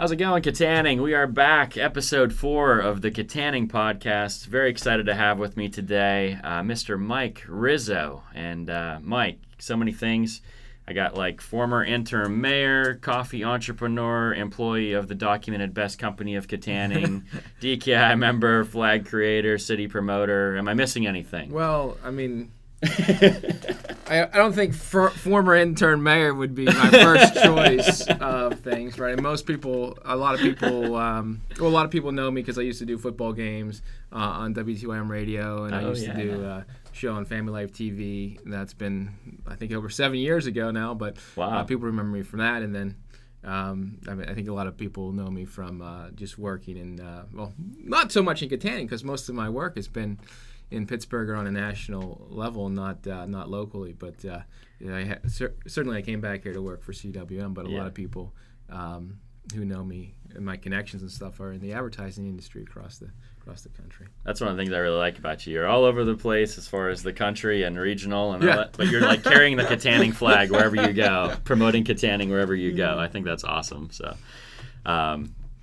How's it going, Kittanning? We are back, episode 4 of the Kittanning podcast. Very excited to have with me today Mr. Mike Rizzo. And Mike, so many things. I got like former interim mayor, coffee entrepreneur, employee of the documented best company of Kittanning, DKI member, flag creator, city promoter. Am I missing anything? Well, I mean... I don't think former intern mayor would be my first choice of things, right? And most people, a lot of people know me because I used to do football games on WTYM radio, and I used to do a show on Family Life TV. That's been, I think, over 7 years ago now, but people remember me from that, and then I think a lot of people know me from just working in, not so much in Kittanning because most of my work has been in Pittsburgh or on a national level, not locally, but certainly I came back here to work for CWM, but a lot of people who know me and my connections and stuff are in the advertising industry across the country. That's one of the things I really like about you. You're all over the place as far as the country and regional, and all that, but you're like carrying the Kittanning flag wherever you go, promoting Kittanning wherever you go. I think that's awesome. So,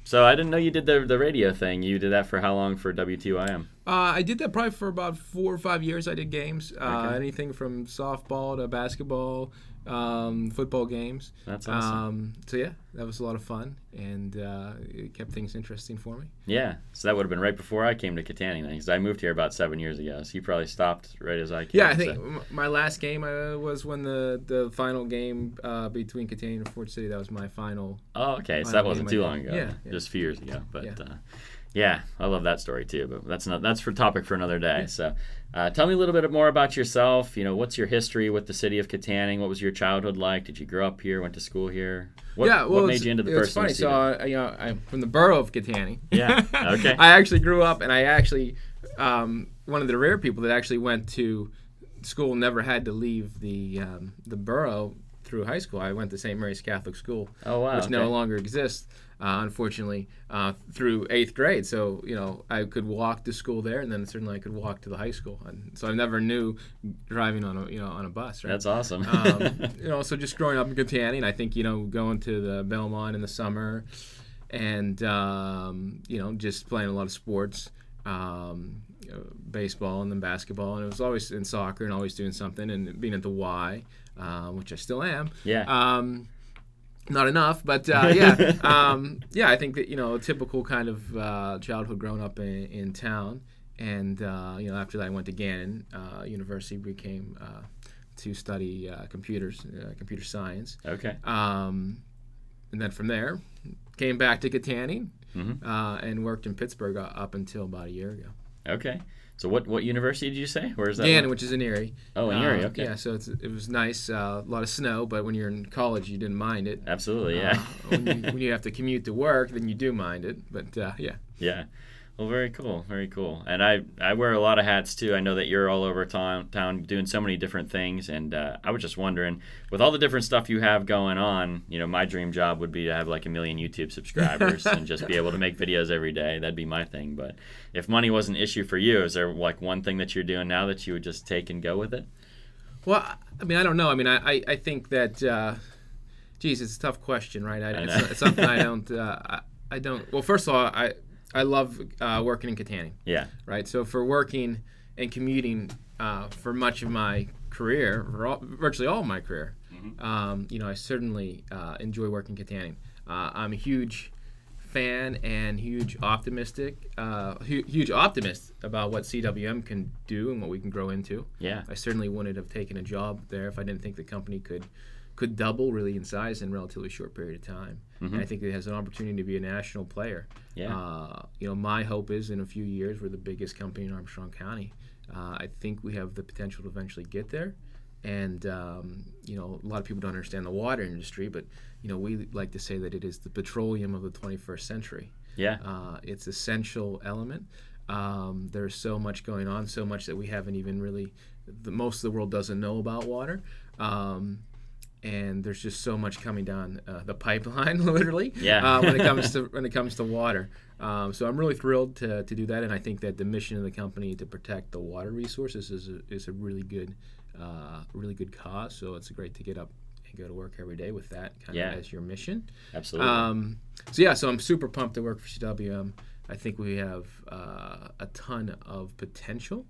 So I didn't know you did the radio thing. You did that for how long for WTYM? I did that probably for about 4 or 5 years. I did games, anything from softball to basketball, football games. That's awesome. That was a lot of fun, and it kept things interesting for me. Yeah, so that would have been right before I came to Kittanning, because I moved here about 7 years ago, so you probably stopped right as I came. Yeah, I think my last game was when the final game between Kittanning and Fort City. That was my final. Oh, okay, so that wasn't too long ago. Yeah. Just a few years ago, but... Yeah. I love that story too, but that's for topic for another day. So, tell me a little bit more about yourself. You know, what's your history with the city of Kittanning? What was your childhood like? Did you grow up here? Went to school here? What made you into the person? It's funny. So, I'm from the borough of Kittanning. Yeah. Okay. I actually grew up, and I actually one of the rare people that actually went to school and never had to leave the borough through high school. I went to St. Mary's Catholic School, which no longer exists. Unfortunately, through 8th grade. So, I could walk to school there, and then certainly I could walk to the high school. And so I never knew driving on a bus, right? That's awesome. So just growing up in Kittanning, and I think, going to the Belmont in the summer and, just playing a lot of sports, baseball and then basketball. And it was always in soccer and always doing something and being at the Y, which I still am. Yeah. Not enough, but I think that a typical kind of childhood growing up in town, and after that I went to Gannon University. We came to study computer science. Okay. And then from there, came back to Kittanning, and worked in Pittsburgh up until about a year ago. Okay. So what university did you say? Where is that? Gannon, which is in Erie. Oh, in Erie, okay. Yeah, so it was nice, a lot of snow, but when you're in college, you didn't mind it. Absolutely, yeah. when you have to commute to work, then you do mind it, but yeah. Yeah. Well, very cool, very cool. And I wear a lot of hats, too. I know that you're all over town doing so many different things, and I was just wondering, with all the different stuff you have going on, my dream job would be to have like 1 million YouTube subscribers and just be able to make videos every day. That'd be my thing. But if money was an issue for you, is there like one thing that you're doing now that you would just take and go with it? Well, I mean, I don't know. I mean, I think that, geez, it's a tough question, right? It's something I don't, well, first of all, I love working in Kittanning. Yeah. Right? So for working and commuting for much of my career, virtually all of my career, I certainly enjoy working in Kittanning. I'm a huge fan and huge optimist about what CWM can do and what we can grow into. Yeah. I certainly wouldn't have taken a job there if I didn't think the company could double really in size in a relatively short period of time. Mm-hmm. And I think it has an opportunity to be a national player. Yeah. My hope is in a few years we're the biggest company in Armstrong County. I think we have the potential to eventually get there. And, a lot of people don't understand the water industry, but, we like to say that it is the petroleum of the 21st century. Yeah. It's essential element. There's so much going on, so much that we haven't even really, most of the world doesn't know about water. And there's just so much coming down the pipeline, literally. Yeah. when it comes to water, so I'm really thrilled to do that, and I think that the mission of the company to protect the water resources is a really good cause. So it's great to get up and go to work every day with that kind of as your mission. Absolutely. So I'm super pumped to work for CWM. I think we have a ton of potential,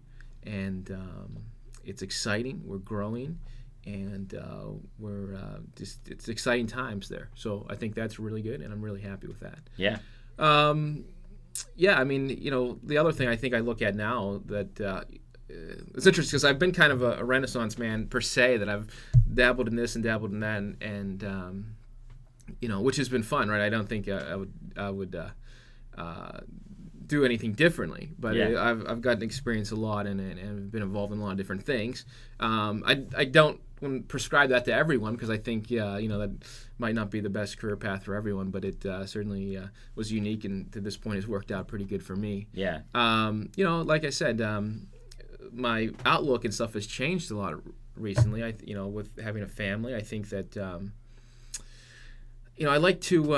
and it's exciting. We're growing, and it's exciting times there. So I think that's really good, and I'm really happy with that. Yeah. The other thing I think I look at now that it's interesting, because I've been kind of a Renaissance man per se, that I've dabbled in this and dabbled in that, and which has been fun, right? I don't think I would do anything differently, but I've gotten experience a lot in it, and I've been involved in a lot of different things. I don't prescribe that to everyone, because I think that might not be the best career path for everyone, but it certainly was unique, and to this point has worked out pretty good for me. Yeah. Like I said, my outlook and stuff has changed a lot recently. With having a family, I think that I like to.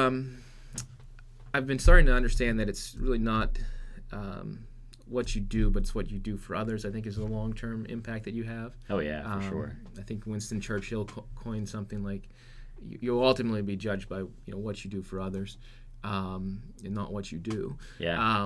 I've been starting to understand that it's really not what you do, but it's what you do for others, I think, is the long-term impact that you have. Oh, yeah, for sure. I think Winston Churchill coined something like, you'll ultimately be judged by what you do for others and not what you do,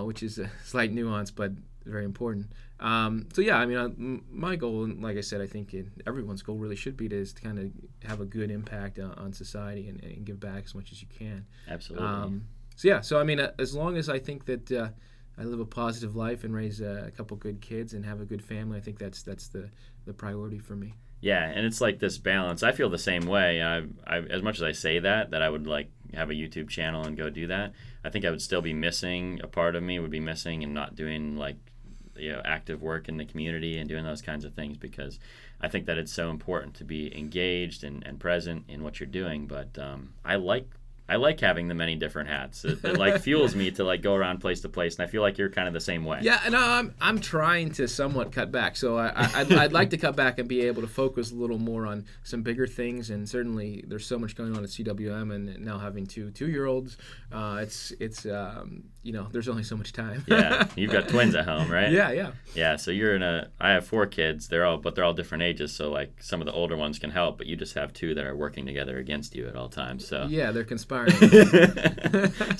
which is a slight nuance, but very important. My goal, and like I said, I think everyone's goal really should be to kind of have a good impact on society and give back as much as you can. Absolutely. As long as I think that I live a positive life and raise a couple good kids and have a good family, I think that's the priority for me. Yeah, and it's like this balance. I feel the same way. I as much as I say that I would like have a YouTube channel and go do that, I think I would still be missing, a part of me would be missing and not doing active work in the community and doing those kinds of things, because I think that it's so important to be engaged and present in what you're doing. But I like having the many different hats. It like fuels me to go around place to place, and I feel like you're kind of the same way. Yeah, and I'm trying to somewhat cut back. So I'd like to cut back and be able to focus a little more on some bigger things. And certainly, there's so much going on at CWM, and now having two 2-year-olds, there's only so much time. Yeah, you've got twins at home, right? Yeah. Yeah, so you're I have 4 kids. They're all different ages. So some of the older ones can help, but you just have 2 that are working together against you at all times. So yeah, they're conspiring. So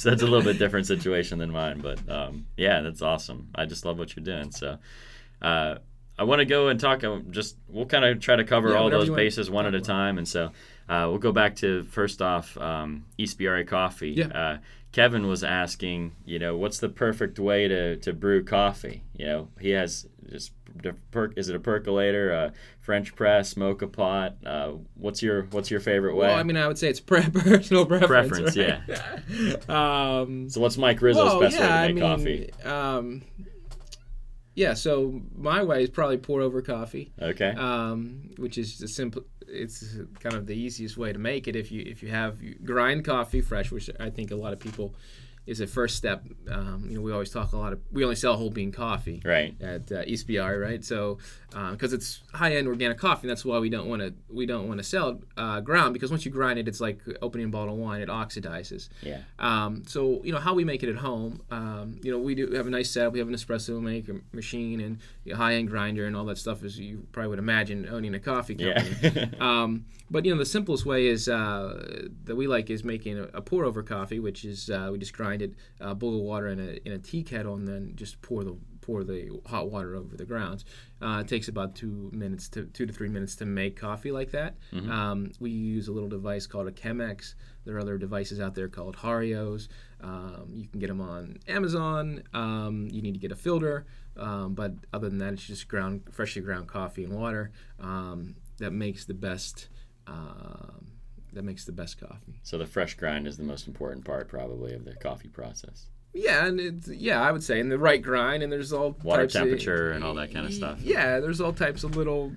that's a little bit different situation than mine, but that's awesome. I just love what you're doing. So I want to go and talk. We'll kind of try to cover all those bases one at a time, and so we'll go back to, first off, East Biari Coffee. Yeah. Kevin was asking, what's the perfect way to brew coffee? He has just is it a percolator, a French press, mocha pot? What's your favorite way? Well, I would say it's personal preference. Right? Yeah. So what's Mike Rizzo's best way to make coffee? So my way is probably pour over coffee. Okay. Which is it's kind of the easiest way to make it. If you grind coffee fresh, which I think a lot of people is a first step. We always talk a lot of, we only sell whole bean coffee, right, at East Biari, right? So because it's high end organic coffee, and that's why we don't want to sell ground, because once you grind it, it's like opening a bottle of wine, it oxidizes. Yeah. How we make it at home, we do have a nice setup. We have an espresso maker machine and a high end grinder and all that stuff, as you probably would imagine owning a coffee company. Yeah. But the simplest way is that we like is making a pour over coffee, which is we just grind it, boil the water in a tea kettle, and then just pour the hot water over the grounds. It takes about 2 to 3 minutes to make coffee like that. Mm-hmm. We use a little device called a Chemex. There are other devices out there called Harios. You can get them on Amazon. You need to get a filter, but other than that, it's just freshly ground coffee and water. That makes the best coffee. So the fresh grind is the most important part, probably, of the coffee process. Yeah, and I would say, and the right grind, and there's all water temperature and all that kind of stuff. Yeah, there's all types of little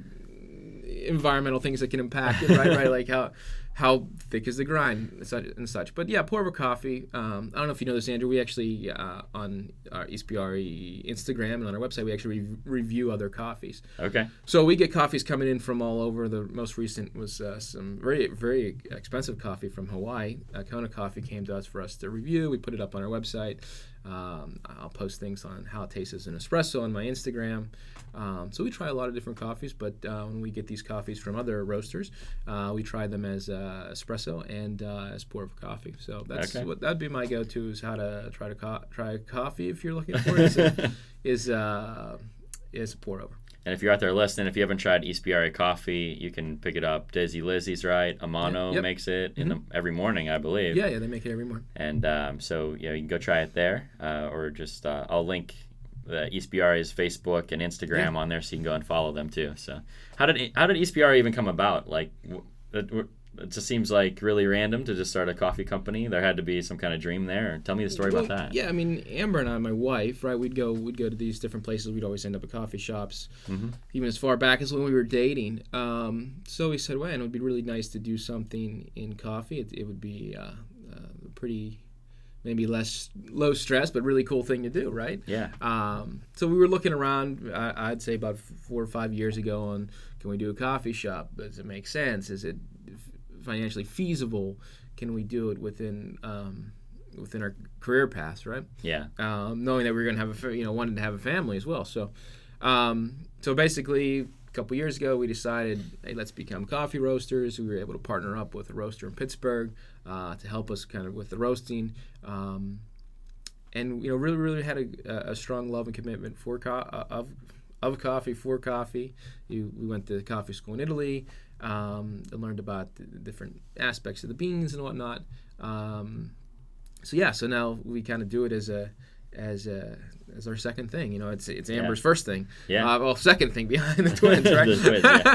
environmental things that can impact it, right? Right, like how thick is the grind and such. But yeah, pour over coffee. I don't know if you know this, Andrew. We actually on our East Biari Instagram and on our website, we actually review other coffees. Okay. So we get coffees coming in from all over. The most recent was some very, very expensive coffee from Hawaii. Kona Coffee came to us for us to review. We put it up on our website. I'll post things on how it tastes as an espresso on my Instagram. So we try a lot of different coffees, but when we get these coffees from other roasters, we try them as espresso and as pour of coffee. So that's what that'd be my go-to, is how to try coffee if you're looking for it, is a pour over. And if you're out there listening, if you haven't tried East Biari Coffee, you can pick it up. Dizzy Lizzie's, right? Amano makes it in every morning, I believe. Yeah, they make it every morning. And so you can go try it there, or just I'll link the East Biari's Facebook and Instagram on there, so you can go and follow them too. So how did East Biari even come about? Like, it just seems like really random to just start a coffee company. There had to be some kind of dream there. Tell me the story about that. Yeah, I mean, Amber and I, my wife, right, we'd go to these different places. We'd always end up at coffee shops, even as far back as when we were dating. So we said, well, and it would be really nice to do something in coffee. It would be pretty... maybe less low stress, but really cool thing to do, right? Yeah. So we were looking around, I'd say about 4 or 5 years ago, on can we do a coffee shop? Does it make sense? Is it financially feasible? Can we do it within our career paths, right? Yeah. Knowing that we were going to have wanted to have a family as well. So, so basically, couple years ago, we decided, hey, let's become coffee roasters. We were able to partner up with a roaster in Pittsburgh to help us kind of with the roasting, and really, really had a strong love and commitment for coffee for coffee. We went to coffee school in Italy and learned about the different aspects of the beans and whatnot. So now we kind of do it as our second thing. It's Amber's first thing. Yeah. Second thing behind the twins, right?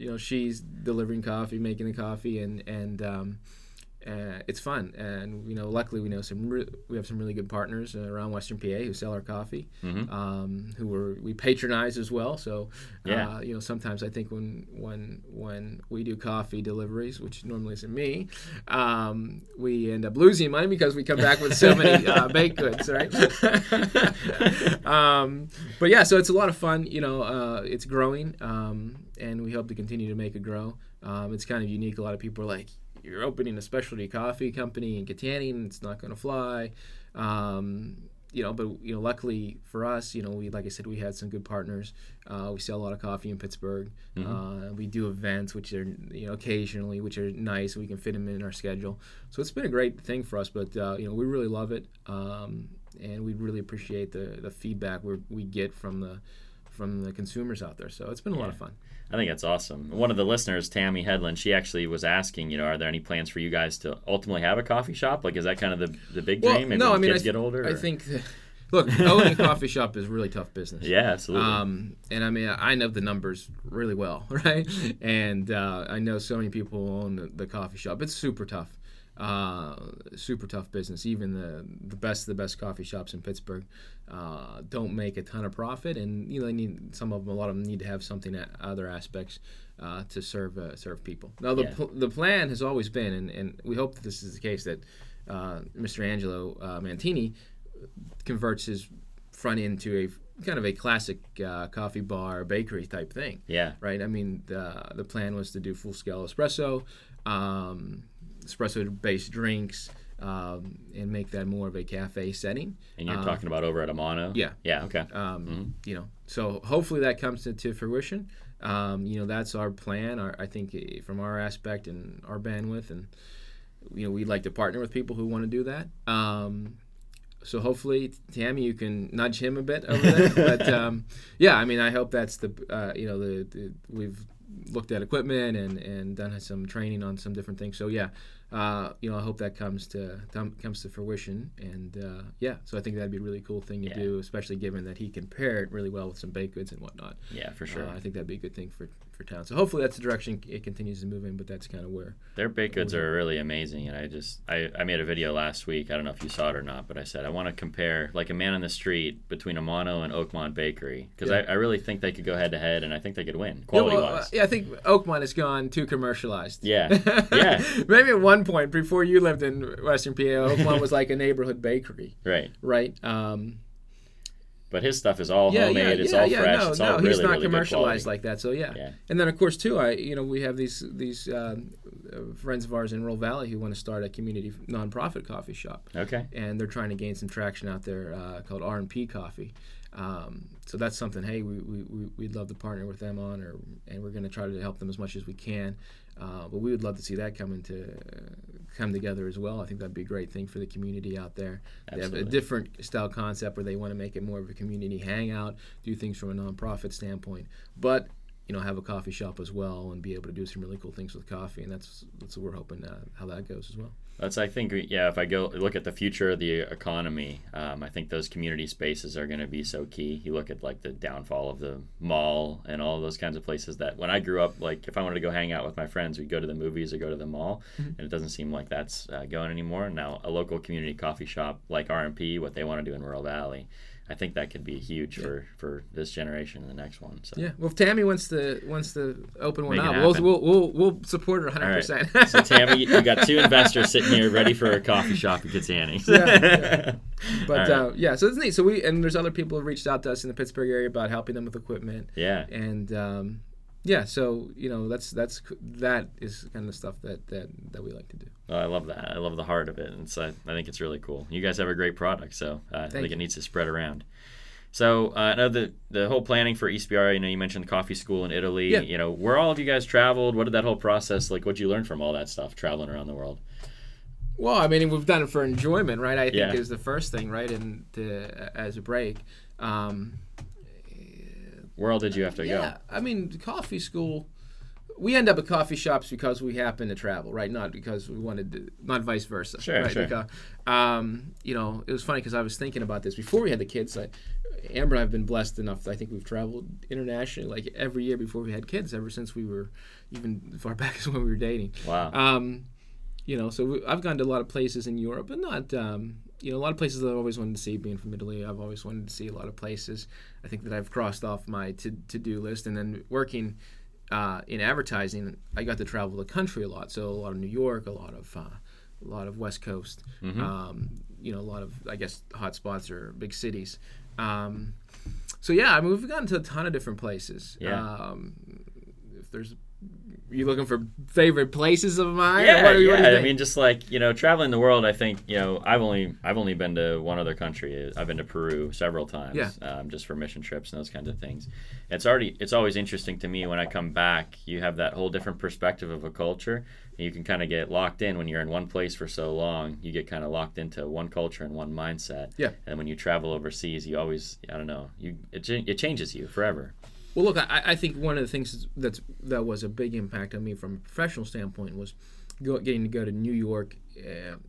And she's delivering coffee, making the coffee, and it's fun. And luckily we know we have some really good partners around Western PA who sell our coffee, who we patronize as well. So sometimes I think when we do coffee deliveries, which normally isn't me, we end up losing money because we come back with so many baked goods, right? But yeah, so it's a lot of fun. It's growing, and we hope to continue to make it grow. It's kind of unique. A lot of people are like, you're opening a specialty coffee company in Kittanning, it's not going to fly, but luckily for us, we, like I said, we had some good partners. We sell a lot of coffee in Pittsburgh. We do events, which are occasionally, which are nice. We can fit them in our schedule, so it's been a great thing for us. But we really love it, and we really appreciate the feedback we get from the consumers out there. So it's been a lot of fun. I think that's awesome. One of the listeners, Tammy Headland, she actually was asking, are there any plans for you guys to ultimately have a coffee shop? Like, is that kind of the big dream? Maybe no, I mean, kids get older? I think, owning a coffee shop is really tough business. Yeah, absolutely. And I mean, I know the numbers really well, right? And I know so many people own the coffee shop. It's super tough. Super tough business. Even the best coffee shops in Pittsburgh don't make a ton of profit, and they need a lot of them need to have something at other aspects to serve people. Now the plan has always been, and we hope that this is the case, that Mr. Angelo Mantini converts his front end to a kind of a classic coffee bar bakery type thing. Yeah. Right. I mean, the plan was to do full scale espresso. Espresso-based drinks, and make that more of a cafe setting. And you're talking about over at Amano? Yeah. Yeah, okay. So hopefully that comes to fruition. That's our plan. I think from our aspect and our bandwidth, and we'd like to partner with people who want to do that. So hopefully, Tammy, you can nudge him a bit over there. But I mean, I hope that's we've looked at equipment and done some training on some different things. So I hope that comes to fruition. And so I think that'd be a really cool thing to do, especially given that he can pair it really well with some baked goods and whatnot. Yeah, for sure. I think that'd be a good thing for town. So hopefully that's the direction it continues to move in. But that's kind of where their baked goods are really amazing. And I made a video last week. I don't know if you saw it or not, but I said I want to compare like a man on the street between Amano and Oakmont Bakery, because I really think they could go head to head, and I think they could win quality wise. I think Oakmont has gone too commercialized. Yeah. Maybe at one point before you lived in Western PA, Oakmont was like a neighborhood bakery. Right. But his stuff is all homemade. It's all fresh. No, it's all really, he's not really commercialized like that. So and then of course too, we have these friends of ours in Rural Valley who want to start a community nonprofit coffee shop. Okay. And they're trying to gain some traction out there called R&P Coffee. So that's something. Hey, we'd love to partner with them on, and we're going to try to help them as much as we can. But we would love to see that come together as well. I think that'd be a great thing for the community out there. Absolutely. They have a different style concept where they want to make it more of a community hangout, do things from a nonprofit standpoint, but have a coffee shop as well and be able to do some really cool things with coffee. And that's what we're hoping how that goes as well. If I go look at the future of the economy, I think those community spaces are going to be so key. You look at the downfall of the mall and all those kinds of places that when I grew up, if I wanted to go hang out with my friends, we'd go to the movies or go to the mall, and it doesn't seem like that's going anymore. Now, a local community coffee shop like R&P, what they want to do in Rural Valley, I think that could be huge for this generation and the next one. So. Yeah, well, if Tammy wants to open one up, we'll support her 100%. All right. So Tammy, you got two investors sitting here ready for a coffee shop at Kittanning. But so it's neat. So there's other people who reached out to us in the Pittsburgh area about helping them with equipment. Yeah, and so that is kind of the stuff that we like to do. Well, I love that. I love the heart of it, and so I think it's really cool. You guys have a great product, so I think it needs to spread around. So I know the whole planning for East Biari, you mentioned coffee school in Italy. Yeah. Where all of you guys traveled? What did that whole process what did you learn from all that stuff traveling around the world? Well, we've done it for enjoyment, right? I think it was the first thing, right? And as a break, where all did you have to go? Coffee school. We end up at coffee shops because we happen to travel, right? Not because we wanted to, not vice versa. Sure, right? Sure. Because, it was funny because I was thinking about this before we had the kids. Amber and I have been blessed enough that I think we've traveled internationally every year before we had kids, ever since we were, even far back as when we were dating. Wow. I've gone to a lot of places in Europe, but not, a lot of places that I've always wanted to see. Being from Italy, I've always wanted to see a lot of places. I think that I've crossed off my to-do list, and then working in advertising, I got to travel the country a lot. So a lot of New York, a lot of West Coast, a lot of, I guess, hot spots or big cities. We've gotten to a ton of different places. Yeah. You looking for favorite places of mine? Yeah, what do you think? Traveling the world, I think, I've only been to one other country. I've been to Peru several times, just for mission trips and those kinds of things. It's always interesting to me when I come back. You have that whole different perspective of a culture. You can kind of get locked in when you're in one place for so long. You get kind of locked into one culture and one mindset. Yeah. And when you travel overseas, you always, it changes you forever. Well, look, I think one of the things that was a big impact on me from a professional standpoint was getting to go to New York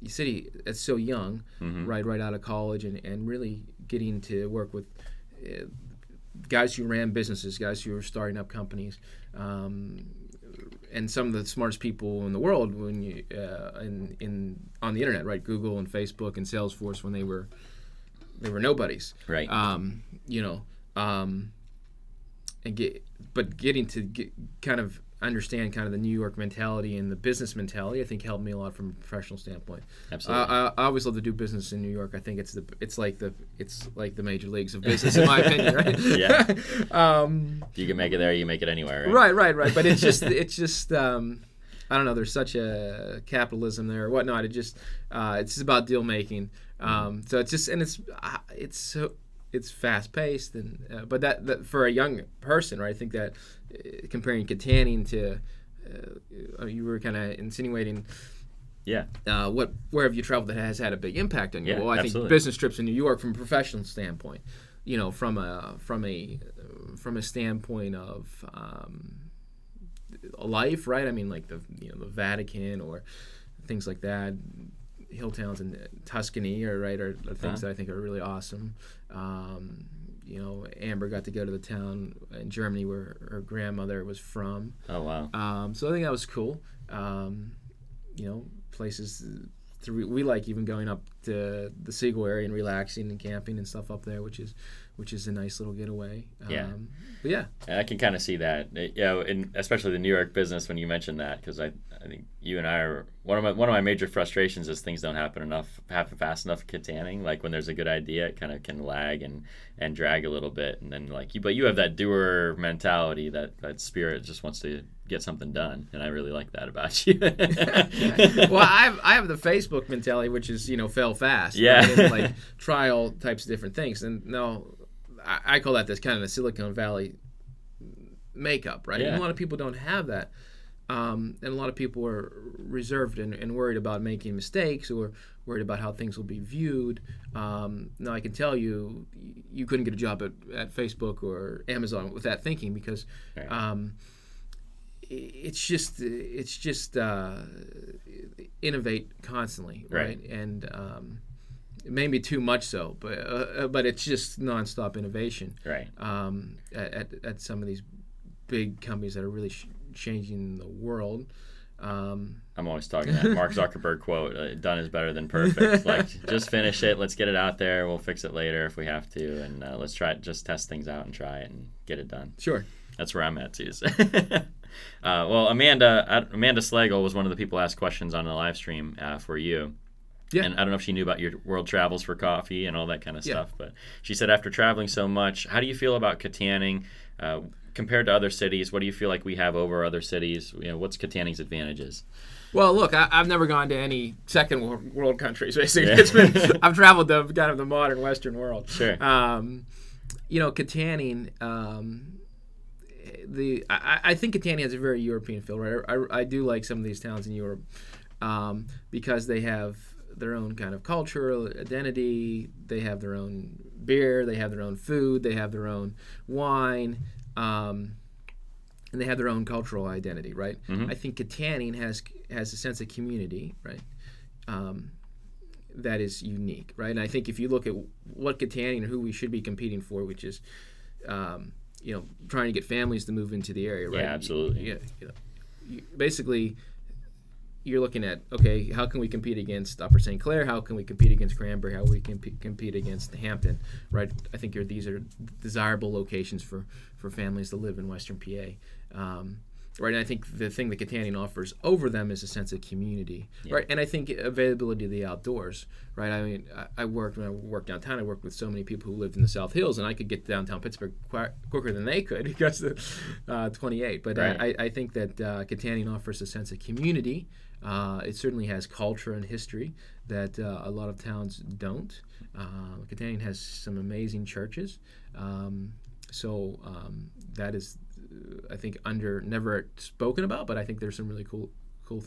City at so young, right out of college, and really getting to work with guys who ran businesses, guys who were starting up companies, and some of the smartest people in the world when you on the internet, right? Google and Facebook and Salesforce when they were nobodies, right? Getting to understand kind of the New York mentality and the business mentality, I think helped me a lot from a professional standpoint. Absolutely. I always love to do business in New York. I think it's like the major leagues of business, in my opinion, right? Yeah. You can make it there, you can make it anywhere, right? Right. But it's just I don't know. There's such a capitalism there or whatnot. It's just about deal making. So it's just, and it's so. It's fast-paced, and but that for a young person, right? I think that comparing Kittanning to, you were kind of insinuating, where have you traveled that has had a big impact on you? Well, I absolutely. Think business trips in New York, from a professional standpoint, from a standpoint of life, right? The the Vatican or things like that. Hill towns in Tuscany are things that I think are really awesome. Amber got to go to the town in Germany where her grandmother was from. Oh, wow. So I think that was cool. Places we like even going up the Seagull area and relaxing and camping and stuff up there, which is a nice little getaway. But yeah. I can kind of see that. And especially the New York business when you mentioned that, because I think you and I are one of my major frustrations is things don't happen fast enough at Kittanning. Like when there's a good idea, it kind of can lag and drag a little bit, and then but you have that doer mentality, that spirit just wants to get something done, and I really like that about you. Well, I have the Facebook mentality, which is fail fast. Yeah, right? Like try all types of different things, and no. I call that this kind of a Silicon Valley makeup, right? Yeah. And a lot of people don't have that. And a lot of people are reserved and worried about making mistakes or worried about how things will be viewed. Now, I can tell you, you couldn't get a job at Facebook or Amazon with that thinking, because it's just innovate constantly, right? And... maybe too much so, but it's just nonstop innovation. Right. At some of these big companies that are really changing the world. I'm always talking that Mark Zuckerberg quote: "Done is better than perfect." Just finish it. Let's get it out there. We'll fix it later if we have to, and let's try it. Just test things out and try it and get it done. Sure. That's where I'm at too. So. Well, Amanda Slagle was one of the people who asked questions on the live stream for you. Yeah. And I don't know if she knew about your world travels for coffee and all that kind of stuff, but she said, after traveling so much, how do you feel about Kittanning compared to other cities? What do you feel like we have over other cities? What's Kittanning's advantages? Well, look, I've never gone to any second world countries, basically. Yeah. I've traveled to kind of the modern Western world. Sure. Kittanning, I think Kittanning has a very European feel, right? I do like some of these towns in Europe because they have their own kind of cultural identity, they have their own beer, they have their own food, they have their own wine, and they have their own cultural identity, right? Mm-hmm. I think Kittanning has a sense of community, right, that is unique, right? And I think if you look at what Kittanning, who we should be competing for, which is, trying to get families to move into the area, right? Yeah, absolutely. Basically... you're looking at, okay, how can we compete against Upper St. Clair? How can we compete against Cranberry? How we can compete against Hampton, right? I think these are desirable locations for families to live in Western PA, right? And I think the thing that Kittanning offers over them is a sense of community, right? And I think availability of the outdoors, right? I mean, when I worked downtown, I worked with so many people who lived in the South Hills, and I could get to downtown Pittsburgh quicker than they could because of 28. But right. I think that Kittanning offers a sense of community. It certainly has culture and history that a lot of towns don't. Kittanning has some amazing churches, so that is, I think, never spoken about. But I think there's some really cool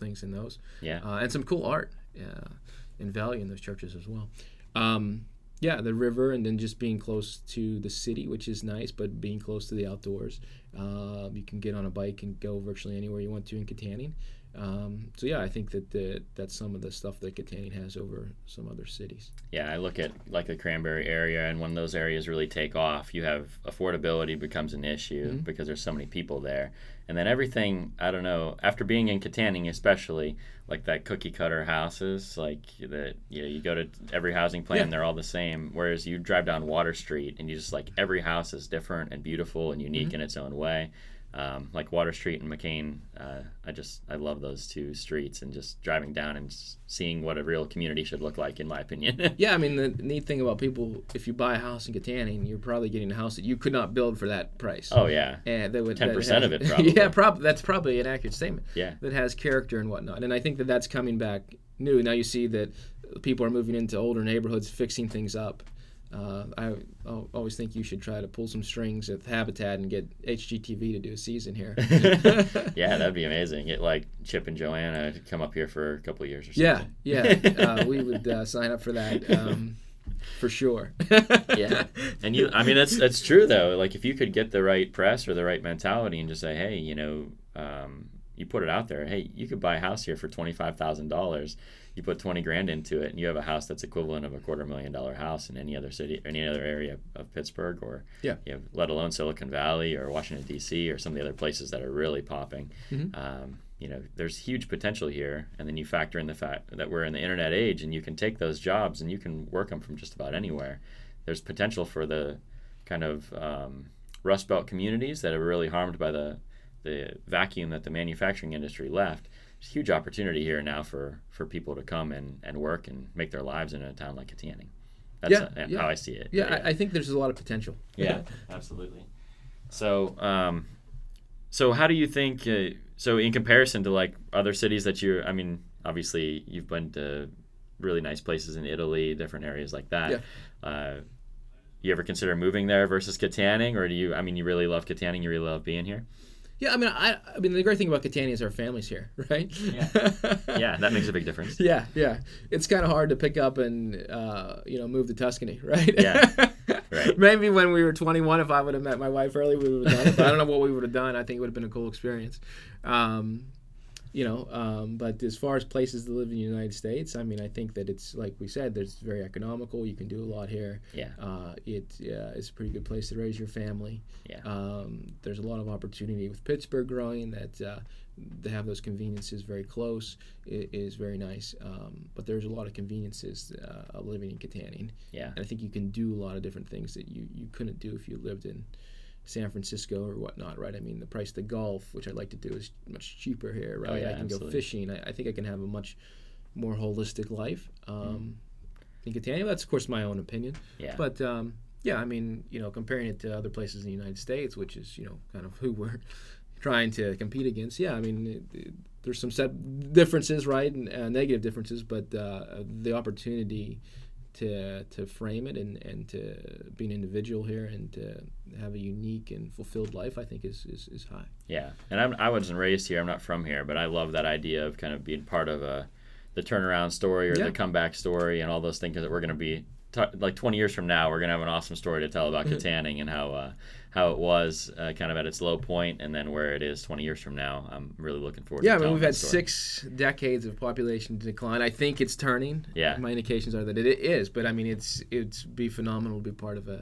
things in those, and some cool art and value in those churches as well. The river, and then just being close to the city, which is nice, but being close to the outdoors, you can get on a bike and go virtually anywhere you want to in Kittanning. I think that that's some of the stuff that Kittanning has over some other cities. Yeah, I look at the Cranberry area, and when those areas really take off, you have affordability becomes an issue because there's so many people there. And then everything, I don't know, after being in Kittanning especially, that cookie cutter houses, you go to every housing plan and they're all the same, whereas you drive down Water Street and you just every house is different and beautiful and unique in its own way. Water Street and McCain, I love those two streets, and just driving down and seeing what a real community should look like, in my opinion. Yeah, I mean, the neat thing about people, if you buy a house in Kittanning, you're probably getting a house that you could not build for that price. Oh, yeah. And 10% of it, probably. Yeah, that's probably an accurate statement. Yeah. That has character and whatnot, and I think that that's coming back new. Now you see that people are moving into older neighborhoods, fixing things up. I always think you should try to pull some strings with Habitat and get HGTV to do a season here. Yeah, that'd be amazing. Get Chip and Joanna to come up here for a couple of years or something. Yeah. We would sign up for that for sure. Yeah, and that's true though. If you could get the right press or the right mentality and just say, hey, you put it out there. Hey, you could buy a house here for $25,000. You put $20,000 into it, and you have a house that's equivalent of a $250,000 house in any other city, any other area of Pittsburgh, or let alone Silicon Valley or Washington D.C. or some of the other places that are really popping. you know, there's huge potential here. And then you factor in the fact that we're in the internet age and you can take those jobs and you can work them from just about anywhere. There's potential for the kind of Rust Belt communities that are really harmed by the vacuum that the manufacturing industry left. There's a huge opportunity here now for people to come and work and make their lives in a town like Kittanning. That's how I see it. Yeah, I think there's a lot of potential. Yeah, absolutely. So, so how do you think, so in comparison to like other cities that I mean, obviously you've been to really nice places in Italy, different areas like that. Yeah. You ever consider moving there versus Kittanning, or do you? I mean, you really love Kittanning. You really love being here. Yeah, I mean, I mean, the great thing about Kittanning is our family's here, right? Yeah, yeah, that makes a big difference. Yeah, yeah, it's kind of hard to pick up and move to Tuscany, right? Yeah, right. Maybe when we were 21, if I would have met my wife early, we would have done it. But I don't know what we would have done. I think it would have been a cool experience. But as far as places to live in the United States, I mean, I think that it's, like we said, that it's very economical. You can do a lot here. Yeah. It's a pretty good place to raise your family. Yeah. There's a lot of opportunity with Pittsburgh growing that they have those conveniences very close. It is very nice. But there's a lot of conveniences of living in Kittanning. Yeah. And I think you can do a lot of different things that you couldn't do if you lived in San Francisco or whatnot, right? I mean, the price of the golf, which I'd like to do, is much cheaper here, right? Oh, yeah, I can absolutely go fishing. I think I can have a much more holistic life. In Kittanning, that's, of course, my own opinion. Yeah. But, I mean, comparing it to other places in the United States, which is, kind of who we're trying to compete against, yeah, I mean, there's some set differences, right, and negative differences, but the opportunity to frame it and to be an individual here and to have a unique and fulfilled life, I think is high. Yeah, and I wasn't raised here. I'm not from here, but I love that idea of kind of being part of the turnaround story or the comeback story and all those things that we're going to be, like 20 years from now, we're going to have an awesome story to tell about Kittanning and how it was kind of at its low point and then where it is 20 years from now. I'm really looking forward to telling that story. Yeah, I mean, we've had 6 decades of population decline. I think it's turning. Yeah. My indications are that it is, but I mean, it's be phenomenal to be part of a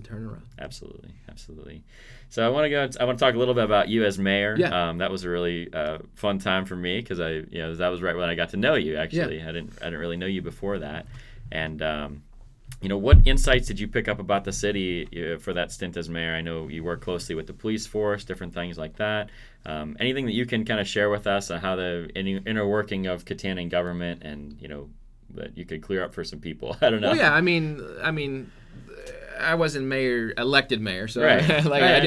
turnaround. Absolutely, absolutely. So I want to talk a little bit about you as mayor. Yeah. That was a really fun time for me because that was right when I got to know you, actually. Yeah. I didn't really know you before that. And what insights did you pick up about the city for that stint as mayor? I know you work closely with the police force, different things like that. Anything that you can kind of share with us on how the inner working of Kittanning government and, that you could clear up for some people? I don't know. Well, yeah, I mean, I wasn't elected mayor, so right. I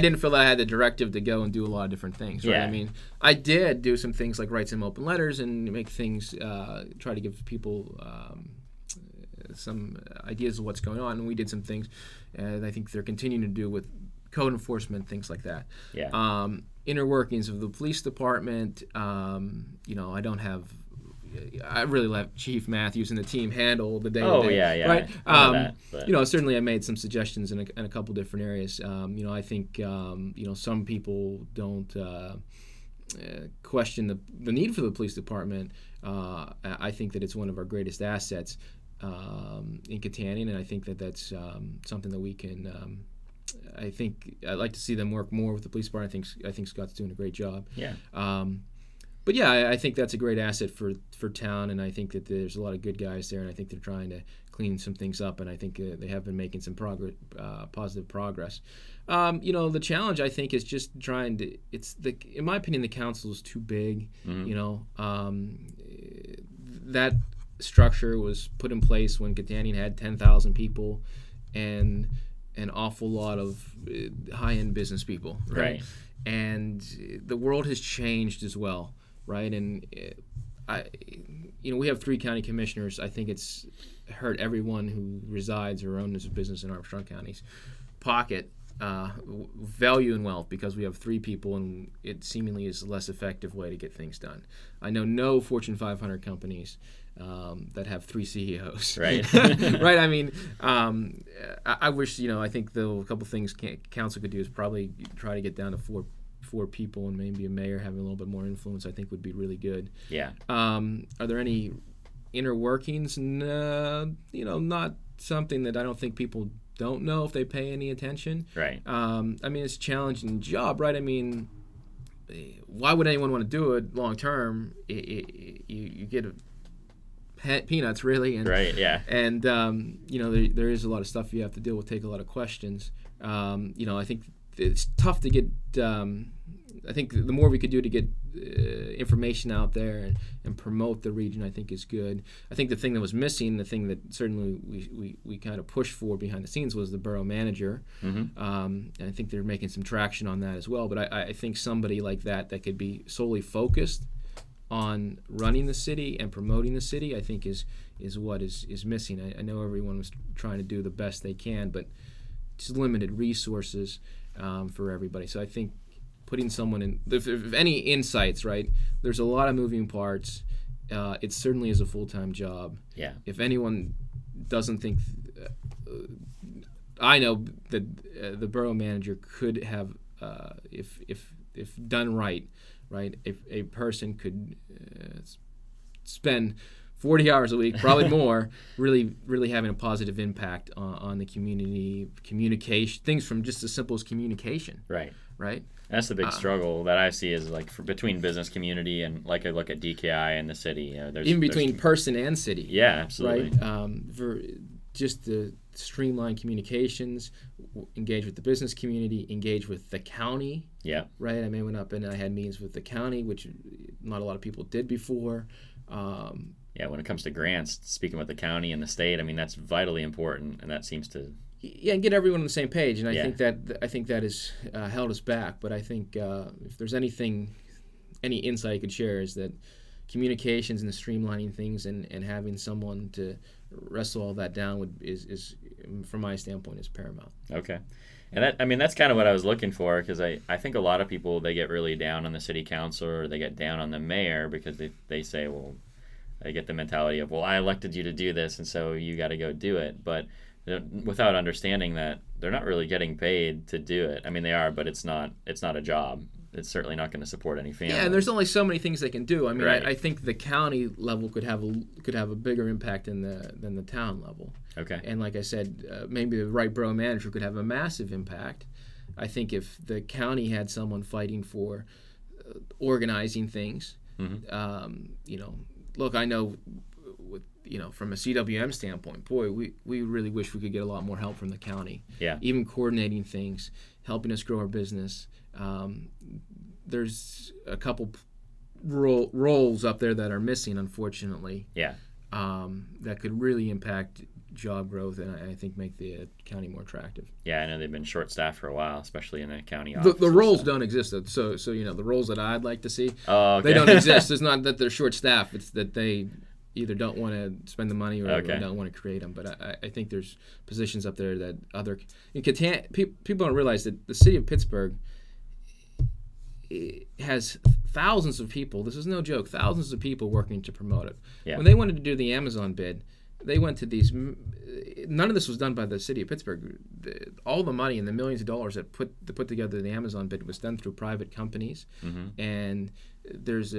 didn't feel that I had the directive to go and do a lot of different things. Right? Yeah. I mean, I did do some things like write some open letters and make things, try to give people some ideas of what's going on, and we did some things, and I think they're continuing to do with code enforcement, things like that. Yeah. Inner workings of the police department. I really let Chief Matthews and the team handle the day. Oh yeah, yeah. Right. Certainly I made some suggestions in a couple different areas. I think some people don't question the need for the police department. I think that it's one of our greatest assets in Kittanning, and I think that that's something that we can. I think I'd like to see them work more with the police department. I think Scott's doing a great job. Yeah. I think that's a great asset for town, and I think that there's a lot of good guys there, and I think they're trying to clean some things up, and I think they have been making some positive progress. The challenge I think is just trying to. In my opinion, the council is too big. Mm-hmm. That structure was put in place when Kittanning had 10,000 people and an awful lot of high-end business people, right? And the world has changed as well, right? And we have 3 county commissioners. I think it's hurt everyone who resides or owns a business in Armstrong County's pocket, value and wealth, because we have 3 people, and it seemingly is a less effective way to get things done. I know no Fortune 500 companies that have 3 CEOs, right? Right. I mean, I wish I think a couple things council could do is probably try to get down to four people, and maybe a mayor having a little bit more influence, I think, would be really good. Yeah. Are there any inner workings? No, not something that I don't think people don't know if they pay any attention. Right. I mean, it's a challenging job, right? I mean, why would anyone want to do it long term? You get peanuts, really. And, right, yeah. And, you know, there is a lot of stuff you have to deal with, take a lot of questions. You know, I think it's tough to get I think the more we could do to get information out there and promote the region, I think, is good. I think the thing that was missing, the thing that certainly we kind of pushed for behind the scenes, was the borough manager. Mm-hmm. And I think they're making some traction on that as well. But I think somebody like that could be solely focused on running the city and promoting the city, I think is what is missing. I know everyone was trying to do the best they can, but just limited resources for everybody. So I think putting someone in, if any insights, right? There's a lot of moving parts. It certainly is a full-time job. Yeah. If anyone doesn't think, I know that the borough manager could have, if done right, if a person could spend 40 hours a week, probably more, really having a positive impact on the community, communication, things from just as simple as communication. Right? That's the big struggle that I see, is like between business community and like I look at DKI and the city. You know, even between person and city. Yeah, absolutely. Right? For just the streamline communications, engage with the business community, engage with the county. Yeah. Right? I mean, I went up and I had meetings with the county, which not a lot of people did before. Yeah, when it comes to grants, speaking with the county and the state, I mean, that's vitally important, and that seems to... Yeah, and get everyone on the same page, and I think that has held us back. But I think if there's any insight you could share, is that communications and the streamlining things and having someone to wrestle all that down is from my standpoint, is paramount. Okay, and that, I mean, that's kind of what I was looking for, because I think a lot of people, they get really down on the city councilor, or they get down on the mayor, because they say, well, they get the mentality of, well, I elected you to do this, and so you got to go do it, but without understanding that they're not really getting paid to do it. I mean, they are, but it's not a job. It's certainly not going to support any family. Yeah, and there's only so many things they can do. I mean, right. I think the county level could have a bigger impact than the town level. Okay. And like I said, maybe the right borough manager could have a massive impact. I think if the county had someone fighting for organizing things, mm-hmm. You know, look, I know with, you know, from a CWM standpoint, boy, we really wish we could get a lot more help from the county. Yeah. Even coordinating things, helping us grow our business. There's a couple roles up there that are missing, unfortunately. Yeah. That could really impact job growth, and I think make the county more attractive. Yeah, I know they've been short-staffed for a while, especially in the county office. The roles don't exist, so you know, the roles that I'd like to see, they don't exist. It's not that they're short-staffed, it's that they either don't want to spend the money or don't want to create them. But I think there's positions up there that people don't realize that the city of Pittsburgh has thousands of people. This is no joke. Thousands of people working to promote it. Yeah. When they wanted to do the Amazon bid, they went to these. None of this was done by the city of Pittsburgh. All the money and the millions of dollars that put together the Amazon bid was done through private companies. Mm-hmm. And there's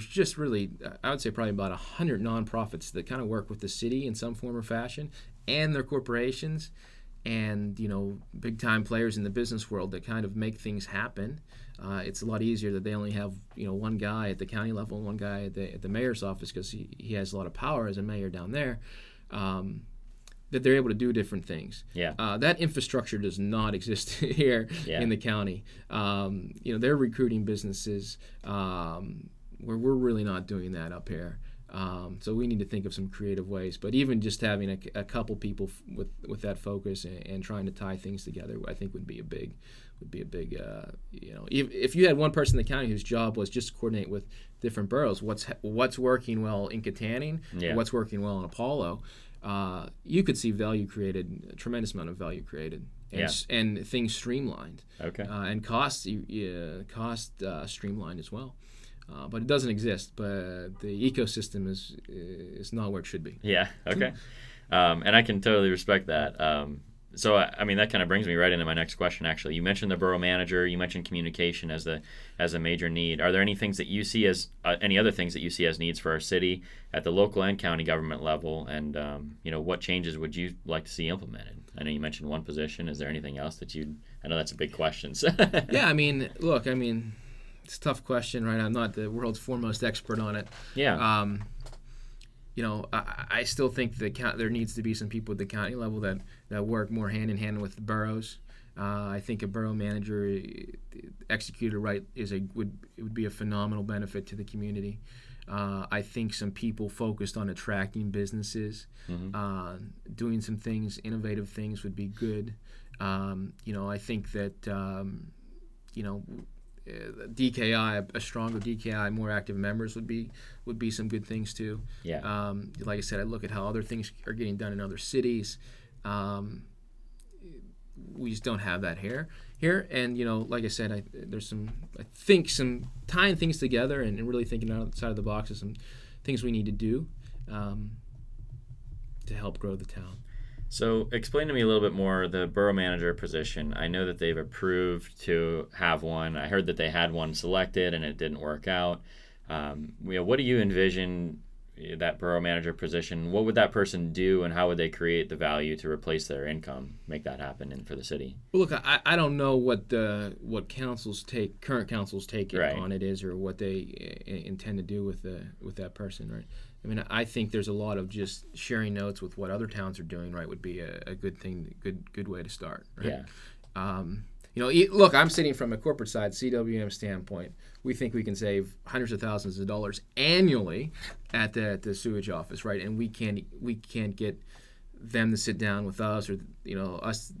just really, I would say, probably about 100 nonprofits that kind of work with the city in some form or fashion, and their corporations, and you know, big time players in the business world that kind of make things happen. It's a lot easier that they only have, you know, one guy at the county level and one guy at the mayor's office, because he has a lot of power as a mayor down there, that they're able to do different things. Yeah. That infrastructure does not exist here in the county. You know, they're recruiting businesses where we're really not doing that up here. So we need to think of some creative ways. But even just having a couple people with that focus and trying to tie things together, I think would be a big, you know, if you had one person in the county whose job was just to coordinate with different boroughs, what's working well in Kittanning, what's working well in Apollo, you could see value created, a tremendous amount of value created, and things streamlined. Okay. And cost streamlined as well. But it doesn't exist. But the ecosystem is not where it should be. Yeah. Okay. And I can totally respect that. So I mean, that kind of brings me right into my next question. Actually, you mentioned the borough manager. You mentioned communication as a major need. Are there any things that you see as any other things that you see as needs for our city at the local and county government level? And you know, what changes would you like to see implemented? I know you mentioned one position. Is there anything else that I know that's a big question. So. Yeah. I mean, look. I mean. It's a tough question, right? I'm not the world's foremost expert on it. Yeah. You know, I still think there needs to be some people at the county level that work more hand in hand with the boroughs. I think a borough manager executed right would be a phenomenal benefit to the community. I think some people focused on attracting businesses, mm-hmm. Doing some things, innovative things would be good. You know, I think that you know, DKI, a stronger DKI, more active members would be some good things too. Yeah. Like I said, I look at how other things are getting done in other cities. We just don't have that here. And, you know, like I said, there's some tying things together and really thinking outside of the box is some things we need to do to help grow the town. So explain to me a little bit more the borough manager position. I know that they've approved to have one. I heard that they had one selected and it didn't work out. You know, what do you envision that borough manager position, what would that person do and how would they create the value to replace their income, make that happen and for the city? Well, look, I don't know what current councils take right. on it is or what they intend to do with that person, right? I mean, I think there's a lot of just sharing notes with what other towns are doing, right, would be a good thing, good way to start, right? Yeah. You know, look, I'm sitting from a corporate side, CWM standpoint. We think we can save hundreds of thousands of dollars annually at the sewage office, right? And we can't get them to sit down with us, or you know, us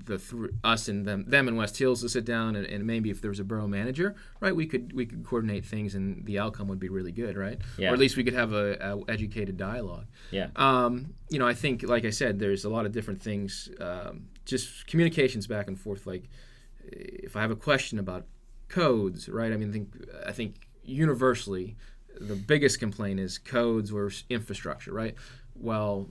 and them and West Hills to sit down, and maybe if there was a borough manager, right, we could coordinate things, and the outcome would be really good, right? Yeah. Or at least we could have a educated dialogue. Yeah. You know, I think, like I said, there's a lot of different things, just communications back and forth, like. If I have a question about codes, right? I mean, I think universally, the biggest complaint is codes or infrastructure, right? Well,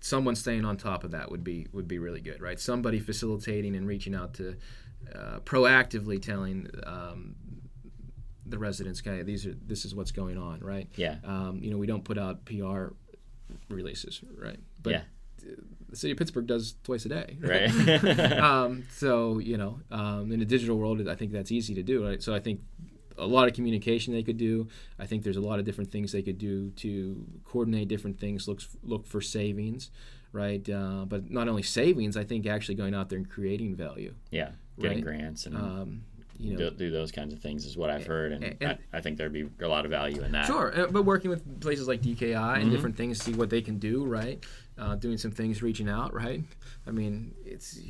someone staying on top of that would be really good, right? Somebody facilitating and reaching out to proactively telling the residents, okay, this is what's going on, right? Yeah. You know, we don't put out PR releases, right? But yeah. The city of Pittsburgh does twice a day, right? So you know, in the digital world, I think that's easy to do, right? So I think a lot of communication they could do. I think there's a lot of different things they could do to coordinate different things. Look for savings, right? But not only savings, I think actually going out there and creating value. Yeah, getting right? grants and you know, do those kinds of things is what I've heard, and I think there'd be a lot of value in that. Sure, but working with places like DKI mm-hmm. and different things, see what they can do, right? Doing some things, reaching out, right? I mean, it's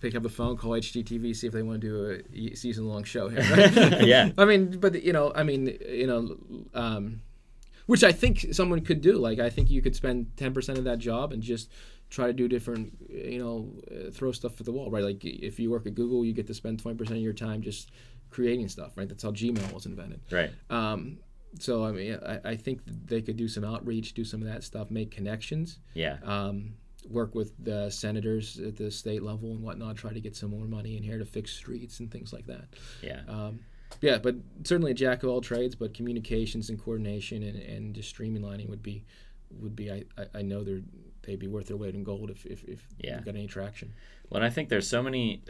pick up the phone, call HGTV, see if they want to do a season-long show here, right? Yeah. I mean, but which I think someone could do. Like, I think you could spend 10% of that job and just try to do different, you know, throw stuff at the wall, right? Like, if you work at Google, you get to spend 20% of your time just creating stuff, right? That's how Gmail was invented. Right. So, I mean, I think they could do some outreach, do some of that stuff, make connections. Yeah. Work with the senators at the state level and whatnot, try to get some more money in here to fix streets and things like that. Yeah. Yeah, but certainly a jack of all trades, but communications and coordination and just streamlining would be I know they'd be worth their weight in gold if yeah. you've got any traction. Well, and I think there's so many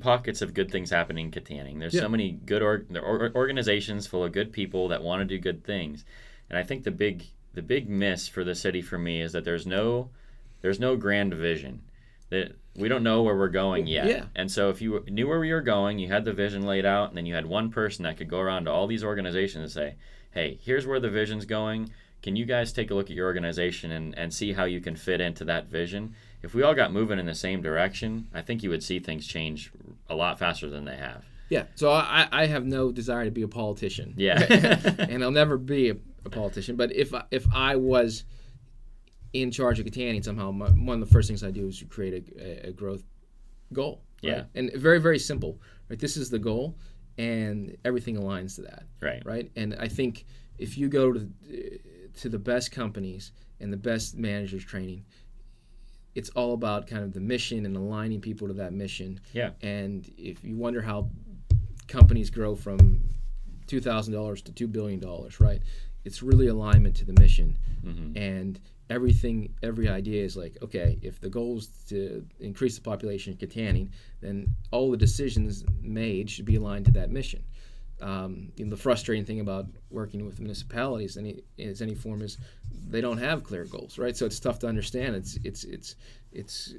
pockets of good things happening in Kittanning. There's yeah. so many good organizations full of good people that want to do good things. And I think the big miss for the city for me is that there's no grand vision. That we don't know where we're going yet. Yeah. And so if you knew where we were going, you had the vision laid out, and then you had one person that could go around to all these organizations and say, hey, here's where the vision's going. Can you guys take a look at your organization and see how you can fit into that vision? If we all got moving in the same direction, I think you would see things change a lot faster than they have. Yeah, so I have no desire to be a politician. Yeah. And I'll never be a politician. But if I was in charge of Kittanning somehow, one of the first things I do is create a growth goal. Right? Yeah. And very, very simple. Right? This is the goal, and everything aligns to that. Right. Right? And I think if you go to the best companies and the best managers training, it's all about kind of the mission and aligning people to that mission. Yeah. And if you wonder how companies grow from $2,000 to $2 billion, right? It's really alignment to the mission. Mm-hmm. And every idea is like, okay, if the goal is to increase the population in Kittanning, then all the decisions made should be aligned to that mission. The frustrating thing about working with municipalities any form is they don't have clear goals, right? So it's tough to understand. It's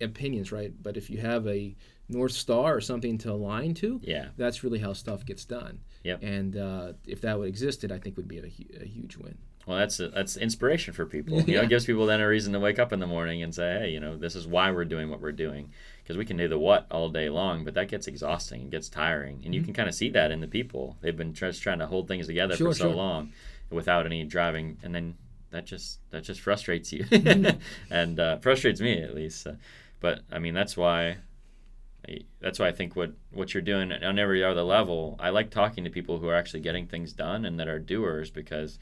opinions, right? But if you have a North Star or something to align to, that's really how stuff gets done. Yep. And if that would existed, I think would be a huge win. Well, that's inspiration for people. You know, it gives people then a reason to wake up in the morning and say, hey, you know, this is why we're doing what we're doing. Because we can do the what all day long, but that gets exhausting and gets tiring. And you can kind of see that in the people. They've been just trying to hold things together for so long without any driving. And then that just frustrates you and frustrates me at least. But, I mean, that's why I think what you're doing on every other level, I like talking to people who are actually getting things done and that are doers, because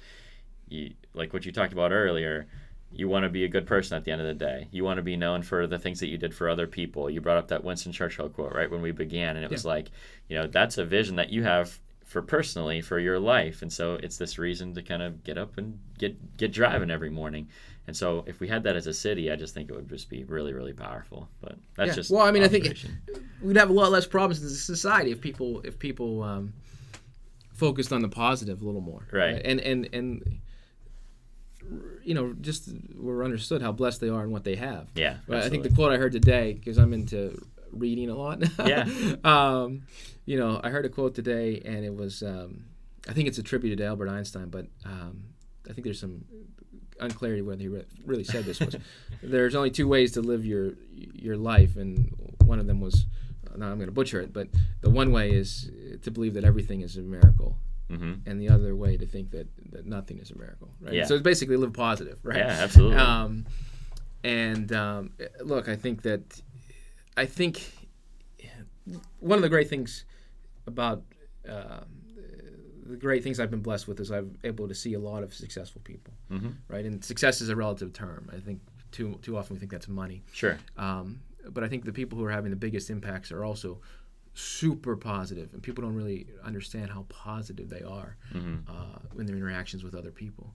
you, like what you talked about earlier, you want to be a good person at the end of the day. You want to be known for the things that you did for other people. You brought up that Winston Churchill quote right when we began, and it was like, you know, that's a vision that you have for personally for your life, and so it's this reason to kind of get up and get driving every morning. And so if we had that as a city, I just think it would just be really, really powerful. But that's just well, I mean, I think we'd have a lot less problems as a society if people focused on the positive a little more, right? And you know, just were understood how blessed they are and what they have. Yeah, absolutely. I think the quote I heard today, because I'm into reading a lot. You know, I heard a quote today, and it was, I think it's attributed to Albert Einstein, but I think there's some unclarity whether he really said this was. There's only two ways to live your life, and one of them was, now I'm going to butcher it, but the one way is to believe that everything is a miracle. Mm-hmm. And the other way to think that nothing is a miracle, right? Yeah. So it's basically live positive, right? Yeah, absolutely. Look, I think one of the great things about the great things I've been blessed with is I'm able to see a lot of successful people, right? And success is a relative term. I think too often we think that's money. Sure. But I think the people who are having the biggest impacts are also super positive, and people don't really understand how positive they are in their interactions with other people.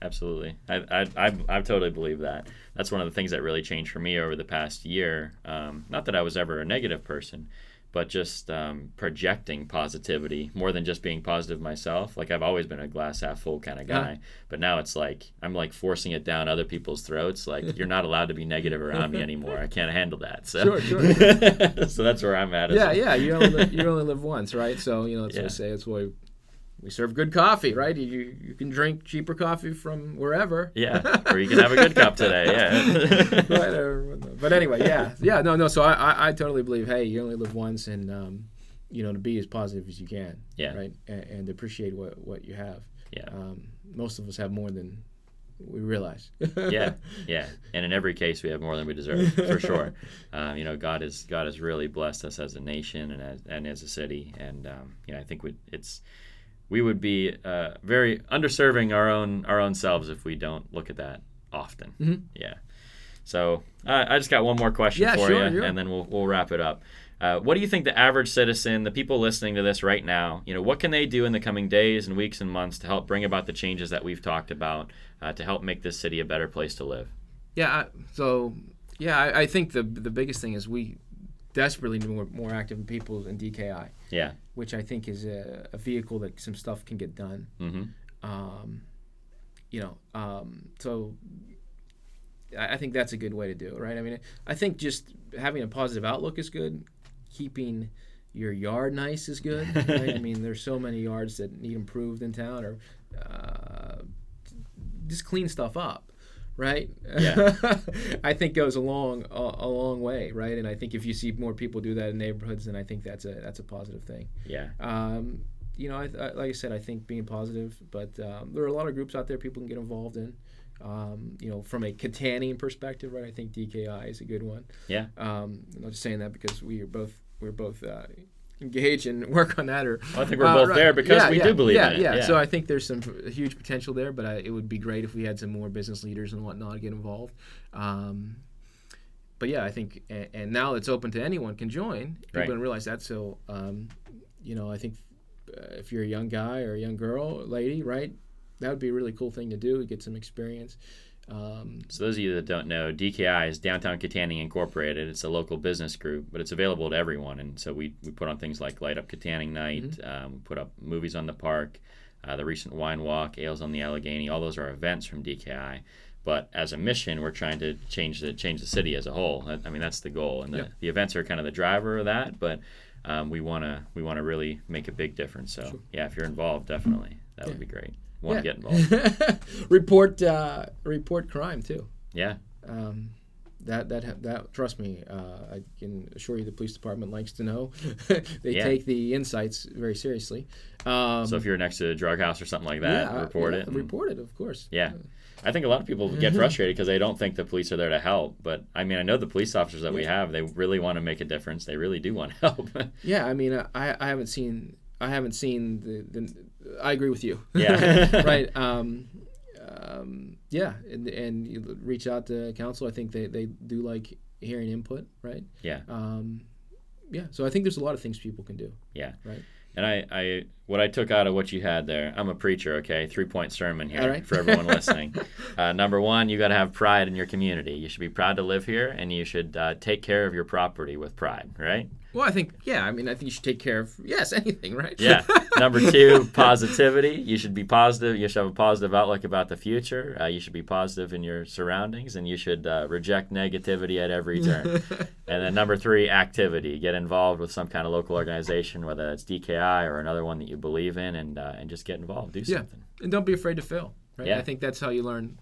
Absolutely. I totally believe that. That's one of the things that really changed for me over the past year. Not that I was ever a negative person, but just projecting positivity more than just being positive myself. Like, I've always been a glass half full kind of guy, but now it's like I'm like forcing it down other people's throats. Like, you're not allowed to be negative around me anymore. I can't handle that. So. Sure. So that's where I'm at. You only live once, right? So, you know, that's what I say. That's why we serve good coffee, right? You can drink cheaper coffee from wherever. Or you can have a good cup today. But anyway, So I totally believe, hey, you only live once, and you know, to be as positive as you can. Right. And appreciate what you have. Most of us have more than we realize. And in every case, we have more than we deserve, for sure. You know, God has really blessed us as a nation and as a city, and you know, I think we would be very underserving our own selves if we don't look at that often. So I just got one more question for you, and then we'll wrap it up. What do you think the average citizen, the people listening to this right now, you know, what can they do in the coming days and weeks and months to help bring about the changes that we've talked about to help make this city a better place to live? I think the biggest thing is we desperately need more active people in DKI. Which I think is a vehicle that some stuff can get done. So I think that's a good way to do it, right? I mean, I think just having a positive outlook is good. Keeping your yard nice is good. Right? I mean, there's so many yards that need improved in town, or just clean stuff up, right? I think goes a long way, right? And I think if you see more people do that in neighborhoods, then I think that's a positive thing. You know, I like I said, I think being positive, but there are a lot of groups out there people can get involved in. You know, from a Kittanning perspective, right? I think DKI is a good one. I'm not just saying that because we're both engage and work on that, or I think we're both there because we do believe in it. So I think there's some huge potential there, but it would be great if we had some more business leaders and whatnot get involved. But I think and now it's open to anyone can join. People don't realize that. So you know, I think if you're a young guy or a young girl, lady, right, that would be a really cool thing to do. Get some experience. So those of you that don't know, DKI is Downtown Kittanning Incorporated. It's a local business group, but it's available to everyone. And so we put on things like Light Up Kittanning Night. Mm-hmm. We put up movies on the park, the recent Wine Walk, Ales on the Allegheny. All those are events from DKI. But as a mission, we're trying to change the city as a whole. I mean, that's the goal. And the events are kind of the driver of that. But we wanna really make a big difference. So if you're involved, definitely that would be great. Want to get involved. report crime too. Yeah. That trust me, I can assure you the police department likes to know. They take the insights very seriously. So if you're next to a drug house or something like that, report it. Report it, of course. Yeah. I think a lot of people get frustrated because they don't think the police are there to help. But, I mean, I know the police officers that we have, they really want to make a difference. They really do want to help. Yeah, I mean, I haven't seen the I agree with you. Yeah. Right. Yeah, and you reach out to council. I think they do like hearing input, right? Yeah. So I think there's a lot of things people can do. Yeah. Right. And I what I took out of what you had there, I'm a preacher, okay? 3-point sermon here for everyone listening. Number one, you got to have pride in your community. You should be proud to live here, and you should take care of your property with pride, right? Well, I think, I think you should take care of, anything, right? Yeah. Number two, positivity. You should be positive. You should have a positive outlook about the future. You should be positive in your surroundings, and you should reject negativity at every turn. And then number three, activity. Get involved with some kind of local organization, whether it's DKI or another one that you believe in, and just get involved. Do something. And don't be afraid to fail. Right? Yeah. I think that's how you learn.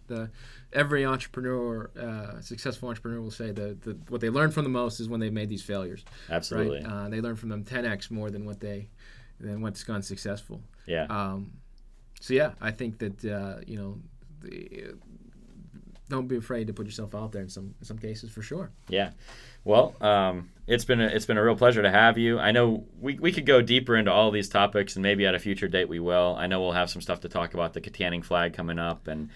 Every entrepreneur, successful entrepreneur will say the what they learned from the most is when they made these failures. Absolutely. Right? They learn from them 10x more than what's gone successful. Yeah. I think that don't be afraid to put yourself out there in some cases for sure. Yeah. Well, it's been a real pleasure to have you. I know we could go deeper into all these topics, and maybe at a future date we will. I know we'll have some stuff to talk about the Kittanning flag coming up and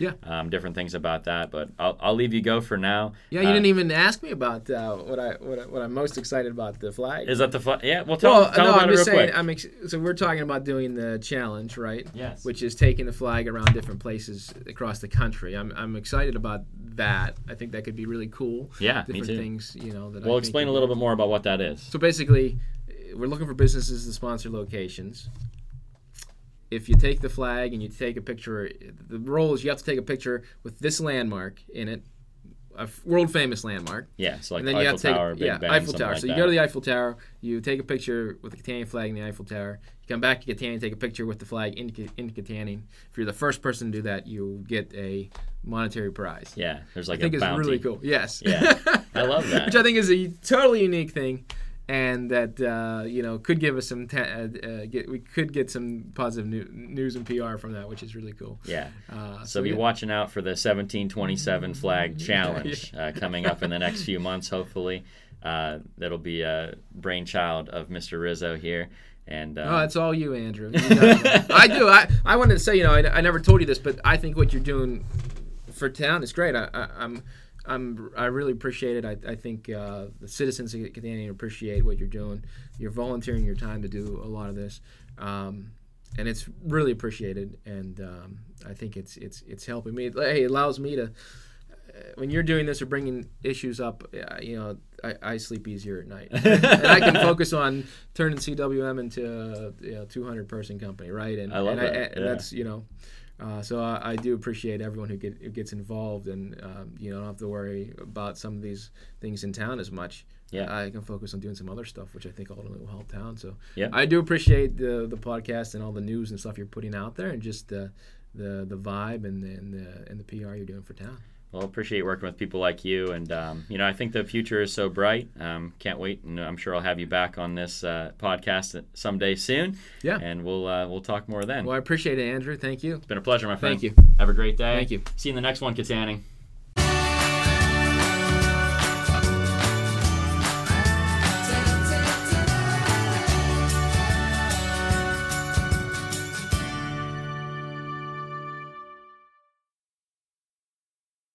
different things about that. But I'll leave you go for now. Yeah, you didn't even ask me about what I'm most excited about, the flag. Is that the flag? Yeah, well, tell about it real quick. So we're talking about doing the challenge, right? Yes. Which is taking the flag around different places across the country. I'm excited about that. I think that could be really cool. Yeah, different things, that. Well, explain a little bit more about what that is. So basically, we're looking for businesses to sponsor locations. If you take the flag and you take a picture, the rule is you have to take a picture with this landmark in it, a world-famous landmark. Yeah, so like Eiffel Tower, Big Bang, Eiffel Tower. So you go to the Eiffel Tower, you take a picture with the Kittanning flag in the Eiffel Tower, you come back to Kittanning, take a picture with the flag in Kittanning. If you're the first person to do that, you get a monetary prize. Yeah, there's like a bounty. I think it's really cool. Yes. Yeah, I love that. Which I think is a totally unique thing, and that could give us some. We could get some positive news and PR from that, which is really cool. Yeah. So be watching out for the 1727 flag challenge coming up in the next few months. Hopefully, that'll be a brainchild of Mr. Rizzo here. And it's all you, Andrew. I do. I wanted to say, I never told you this, but I think what you're doing for town is great. I really appreciate it. I think the citizens of Kittanning appreciate what you're doing. You're volunteering your time to do a lot of this, and it's really appreciated. And I think it's helping me. It allows me to, when you're doing this or bringing issues up, I sleep easier at night, and I can focus on turning CWM into a 200-person company, right? And I love that. And that's I do appreciate everyone who gets involved, and don't have to worry about some of these things in town as much. Yeah, I can focus on doing some other stuff, which I think ultimately will help town. So I do appreciate the podcast and all the news and stuff you're putting out there, and just the vibe and the PR you're doing for town. Well, appreciate working with people like you, and I think the future is so bright. Can't wait, and I'm sure I'll have you back on this podcast someday soon. Yeah, and we'll talk more then. Well, I appreciate it, Andrew. Thank you. It's been a pleasure, my friend. Thank you. Have a great day. Thank you. See you in the next one, Kittanning.